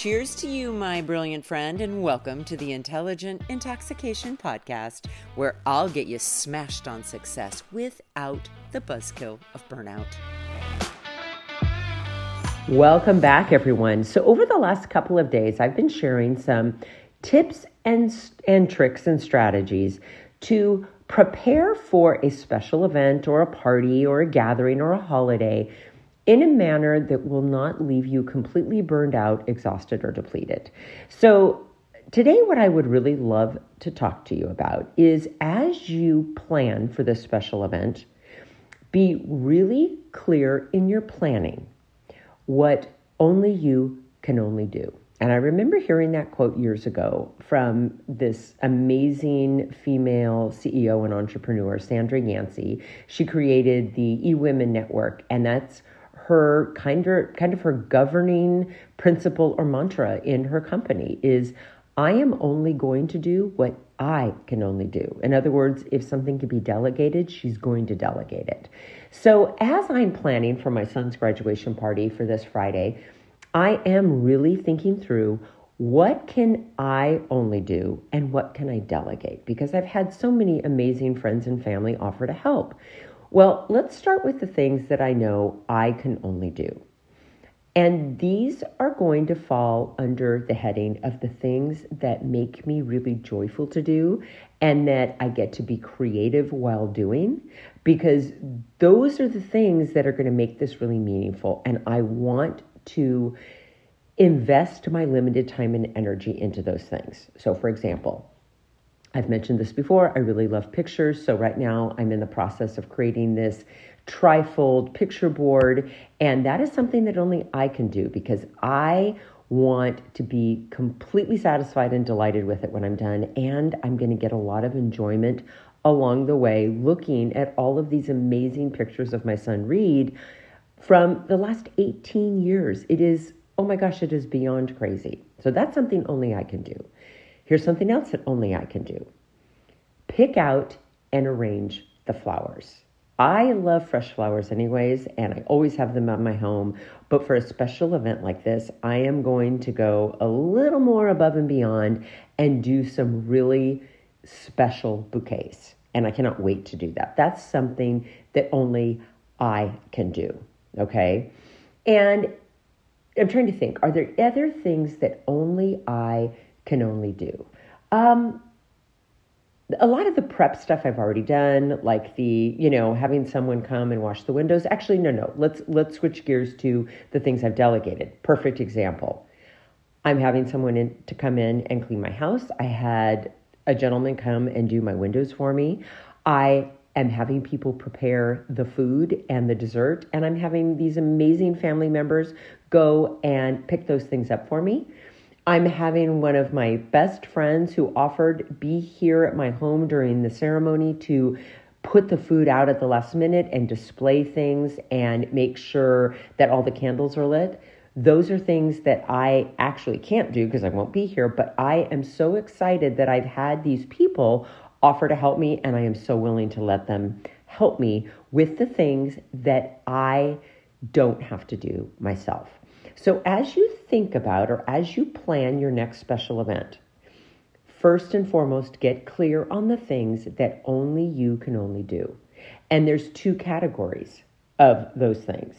Cheers to you, my brilliant friend, and welcome to the Intelligent Intoxication Podcast, where I'll get you smashed on success without the buzzkill of burnout. Welcome back, everyone. So over the last couple of days, I've been sharing some tips and tricks and strategies to prepare for a special event or a party or a gathering or a holiday in a manner that will not leave you completely burned out, exhausted, or depleted. So today, what I would really love to talk to you about is, as you plan for this special event, be really clear in your planning what only you can only do. And I remember hearing that quote years ago from this amazing female CEO and entrepreneur, Sandra Yancey. She created the eWomen Network, and that's her kind of her governing principle or mantra in her company is, I am only going to do what I can only do. In other words, if something can be delegated, she's going to delegate it. So as I'm planning for my son's graduation party for this Friday, I am really thinking through, what can I only do and what can I delegate? Because I've had so many amazing friends and family offer to help. Well, let's start with the things that I know I can only do. And these are going to fall under the heading of the things that make me really joyful to do and that I get to be creative while doing, because those are the things that are going to make this really meaningful. And I want to invest my limited time and energy into those things. So, for example, I've mentioned this before, I really love pictures. So right now I'm in the process of creating this trifold picture board. And that is something that only I can do, because I want to be completely satisfied and delighted with it when I'm done. And I'm going to get a lot of enjoyment along the way looking at all of these amazing pictures of my son Reed from the last 18 years. It is, oh my gosh, it is beyond crazy. So that's something only I can do. Here's something else that only I can do. Pick out and arrange the flowers. I love fresh flowers anyways, and I always have them at my home. But for a special event like this, I am going to go a little more above and beyond and do some really special bouquets. And I cannot wait to do that. That's something that only I can do, okay? And I'm trying to think, are there other things that only I can only do? A lot of the prep stuff I've already done, like the, having someone come and wash the windows. Actually, no. Let's switch gears to the things I've delegated. Perfect example. I'm having someone come in and clean my house. I had a gentleman come and do my windows for me. I am having people prepare the food and the dessert, and I'm having these amazing family members go and pick those things up for me. I'm having one of my best friends who offered be here at my home during the ceremony to put the food out at the last minute and display things and make sure that all the candles are lit. Those are things that I actually can't do because I won't be here, but I am so excited that I've had these people offer to help me, and I am so willing to let them help me with the things that I don't have to do myself. So as you think about or as you plan your next special event, first and foremost, get clear on the things that only you can only do. And there's two categories of those things.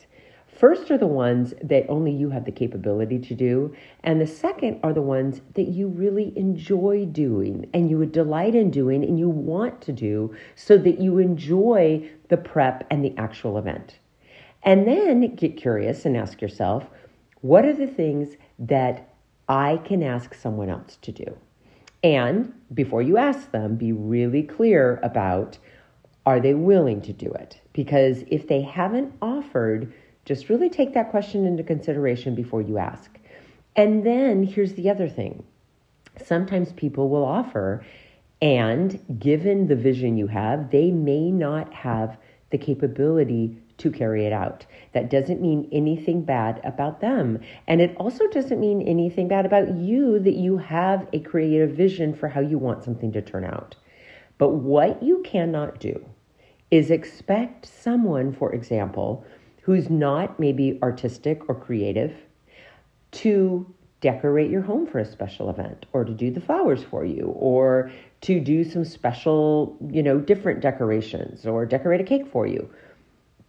First are the ones that only you have the capability to do. And the second are the ones that you really enjoy doing and you would delight in doing and you want to do so that you enjoy the prep and the actual event. And then get curious and ask yourself, what are the things that I can ask someone else to do? And before you ask them, be really clear about, are they willing to do it? Because if they haven't offered, just really take that question into consideration before you ask. And then here's the other thing. Sometimes people will offer, and given the vision you have, they may not have the capability to carry it out. That doesn't mean anything bad about them. And it also doesn't mean anything bad about you that you have a creative vision for how you want something to turn out. But what you cannot do is expect someone, for example, who's not maybe artistic or creative to decorate your home for a special event, or to do the flowers for you, or to do some special, different decorations, or decorate a cake for you.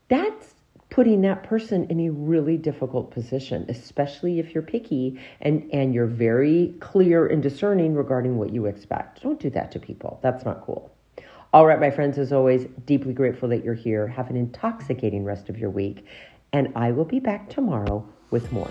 That's putting that person in a really difficult position, especially if you're picky and you're very clear and discerning regarding what you expect. Don't do that to people. That's not cool. All right, my friends, as always, deeply grateful that you're here. Have an intoxicating rest of your week, and I will be back tomorrow with more.